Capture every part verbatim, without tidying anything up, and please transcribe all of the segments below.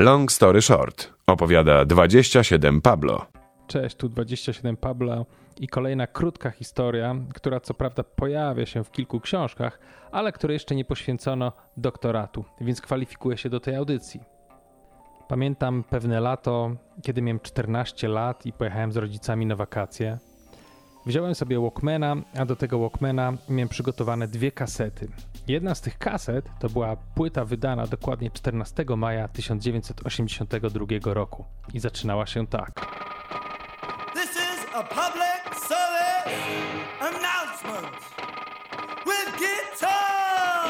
Long story short, opowiada dwadzieścia siedem Pablo. Cześć, tu dwadzieścia siedem Pablo i kolejna krótka historia, która co prawda pojawia się w kilku książkach, ale której jeszcze nie poświęcono doktoratu, więc kwalifikuje się do tej audycji. Pamiętam pewne lato, kiedy miałem czternaście lat i pojechałem z rodzicami na wakacje. Wziąłem sobie Walkmana, a do tego Walkmana miałem przygotowane dwie kasety. Jedna z tych kaset to była płyta wydana dokładnie czternastego maja tysiąc dziewięćset osiemdziesiątego drugiego roku i zaczynała się tak. This is a public service announcement with guitar.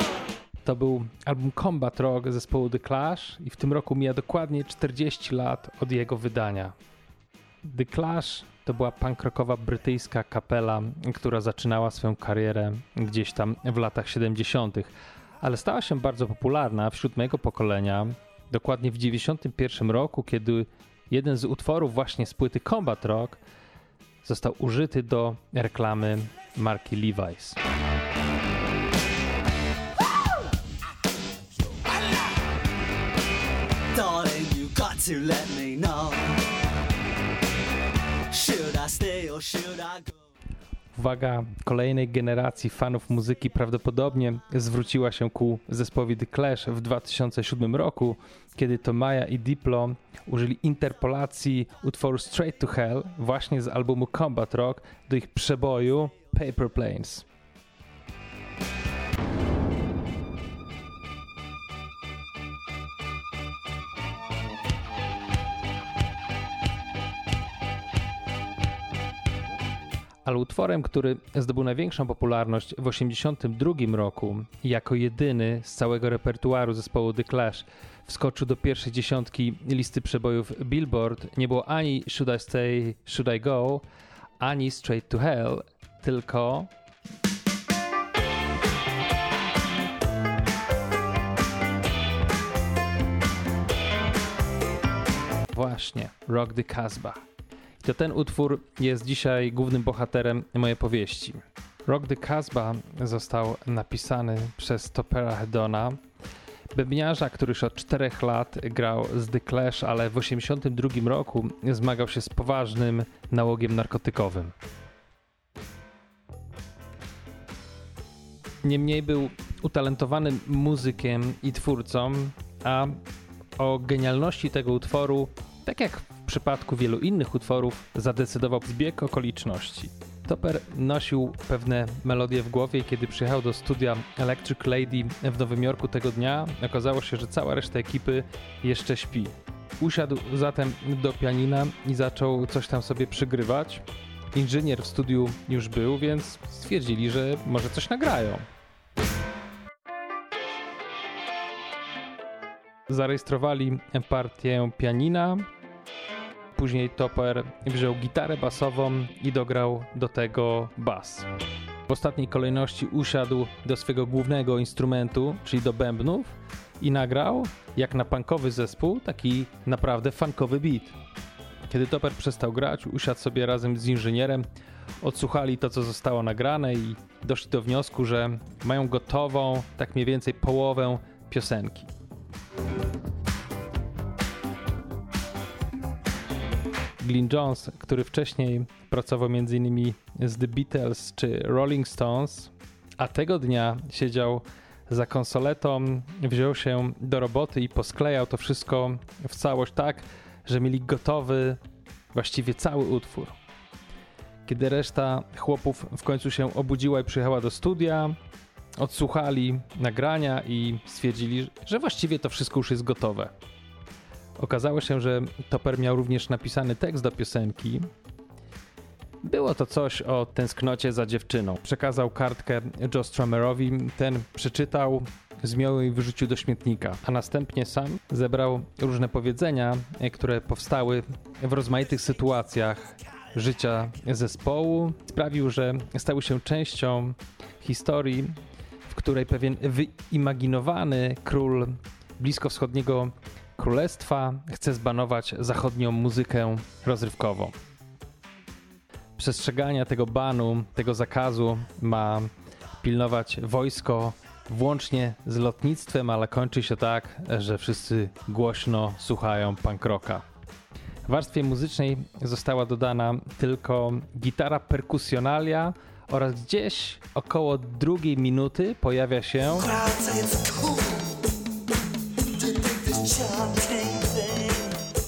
To był album Combat Rock zespołu The Clash i w tym roku mija dokładnie czterdzieści lat od jego wydania. The Clash to była punkrockowa brytyjska kapela, która zaczynała swoją karierę gdzieś tam w latach siedemdziesiątych, ale stała się bardzo popularna wśród mojego pokolenia dokładnie w dziewięćdziesiątym pierwszym roku, kiedy jeden z utworów właśnie z płyty Combat Rock został użyty do reklamy marki Levi's. Uwaga kolejnej generacji fanów muzyki prawdopodobnie zwróciła się ku zespołowi The Clash w dwa tysiące siódmym roku, kiedy to Maya i Diplo użyli interpolacji utworu Straight to Hell właśnie z albumu Combat Rock do ich przeboju Paper Planes. Ale utworem, który zdobył największą popularność w osiemdziesiątym drugim roku i jako jedyny z całego repertuaru zespołu The Clash wskoczył do pierwszej dziesiątki listy przebojów Billboard, nie było ani Should I Stay, Should I Go, ani Straight to Hell, tylko... właśnie, Rock the Casbah. To ten utwór jest dzisiaj głównym bohaterem mojej powieści. Rock the Casbah został napisany przez Toppera Hedona, bębniarza, który już od czterech lat grał z The Clash, ale w osiemdziesiątym drugim roku zmagał się z poważnym nałogiem narkotykowym. Niemniej był utalentowanym muzykiem i twórcą, a o genialności tego utworu, tak jak w przypadku wielu innych utworów, zadecydował zbieg okoliczności. Topper nosił pewne melodie w głowie i kiedy przyjechał do studia Electric Lady w Nowym Jorku tego dnia, okazało się, że cała reszta ekipy jeszcze śpi. Usiadł zatem do pianina i zaczął coś tam sobie przygrywać. Inżynier w studiu już był, więc stwierdzili, że może coś nagrają. Zarejestrowali partię pianina. Później Topper wziął gitarę basową i dograł do tego bas. W ostatniej kolejności usiadł do swojego głównego instrumentu, czyli do bębnów, i nagrał, jak na punkowy zespół, taki naprawdę funkowy beat. Kiedy Topper przestał grać, usiadł sobie razem z inżynierem, odsłuchali to, co zostało nagrane i doszli do wniosku, że mają gotową, tak mniej więcej połowę piosenki. Glyn Jones, który wcześniej pracował między innymi z The Beatles czy Rolling Stones, a tego dnia siedział za konsoletą, wziął się do roboty i posklejał to wszystko w całość tak, że mieli gotowy właściwie cały utwór. Kiedy reszta chłopów w końcu się obudziła i przyjechała do studia, odsłuchali nagrania i stwierdzili, że właściwie to wszystko już jest gotowe. Okazało się, że Topper miał również napisany tekst do piosenki. Było to coś o tęsknocie za dziewczyną. Przekazał kartkę Joe Strummerowi, ten przeczytał, zmiął i wyrzucił do śmietnika, a następnie sam zebrał różne powiedzenia, które powstały w rozmaitych sytuacjach życia zespołu. Sprawił, że stały się częścią historii, w której pewien wyimaginowany król bliskowschodniego królestwa chce zbanować zachodnią muzykę rozrywkową. Przestrzegania tego banu, tego zakazu ma pilnować wojsko włącznie z lotnictwem, ale kończy się tak, że wszyscy głośno słuchają punk rocka. W warstwie muzycznej została dodana tylko gitara perkusjonalia oraz gdzieś około drugiej minuty pojawia się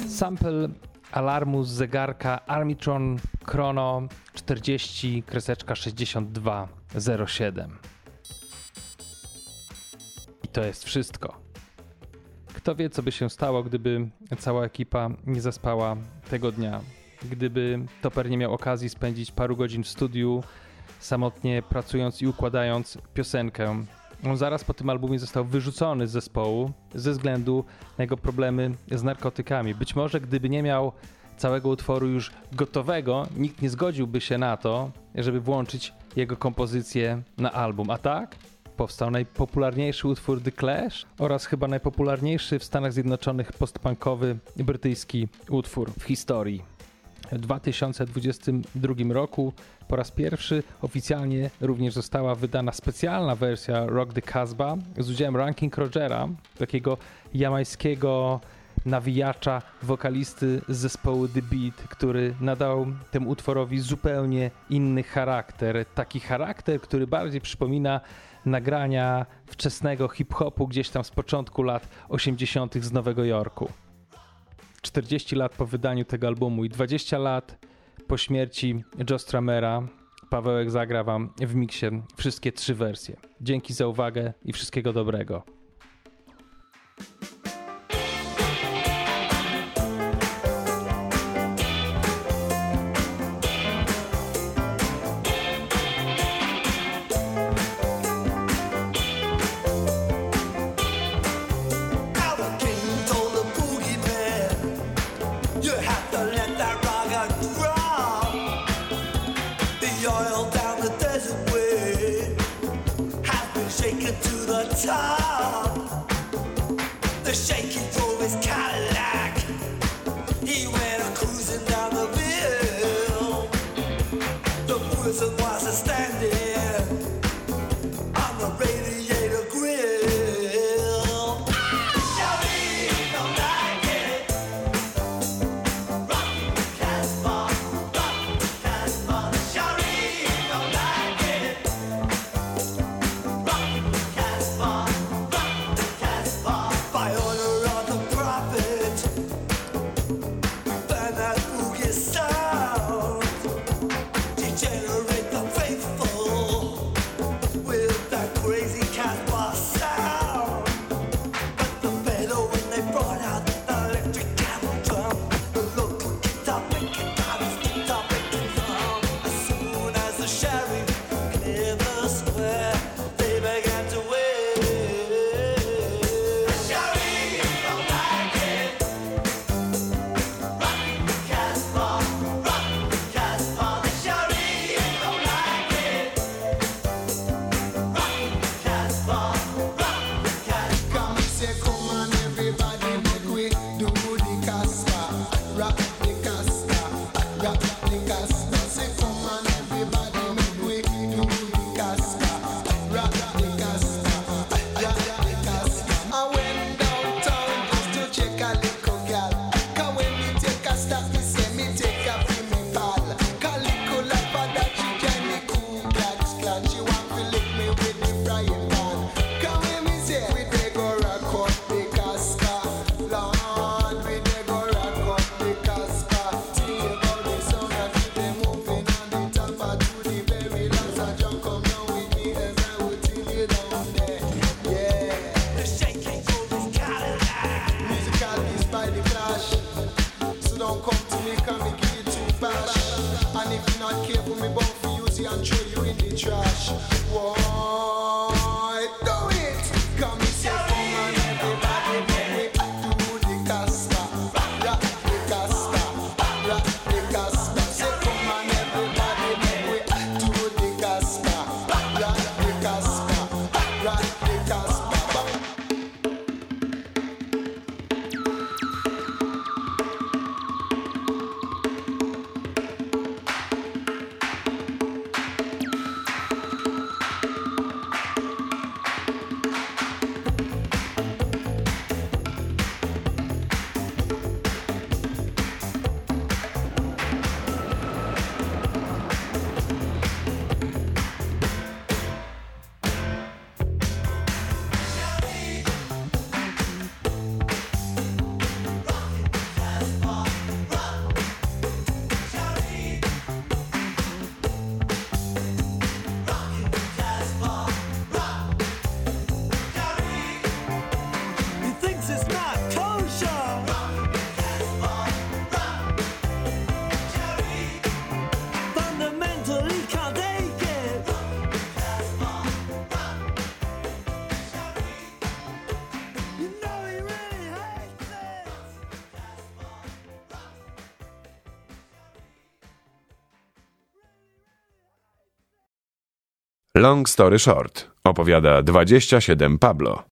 sample alarmu z zegarka Armitron Chrono czterdzieści sześćdziesiąt dwa zero siedem. I to jest wszystko. Kto wie, co by się stało, gdyby cała ekipa nie zaspała tego dnia. Gdyby Topper nie miał okazji spędzić paru godzin w studiu, samotnie pracując i układając piosenkę. On zaraz po tym albumie został wyrzucony z zespołu ze względu na jego problemy z narkotykami. Być może gdyby nie miał całego utworu już gotowego, nikt nie zgodziłby się na to, żeby włączyć jego kompozycję na album. A tak powstał najpopularniejszy utwór The Clash oraz chyba najpopularniejszy w Stanach Zjednoczonych postpunkowy brytyjski utwór w historii. W dwa tysiące dwudziestym drugim roku po raz pierwszy oficjalnie również została wydana specjalna wersja Rock the Casbah z udziałem Ranking Rogera, takiego jamańskiego nawijacza, wokalisty z zespołu The Beat, który nadał temu utworowi zupełnie inny charakter. Taki charakter, który bardziej przypomina nagrania wczesnego hip-hopu gdzieś tam z początku lat osiemdziesiątych z Nowego Jorku. czterdzieści lat po wydaniu tego albumu i dwadzieścia lat po śmierci Joe Strummera Pawełek zagra wam w miksie wszystkie trzy wersje. Dzięki za uwagę i wszystkiego dobrego. Long story short, opowiada dwadzieścia siedem Pablo.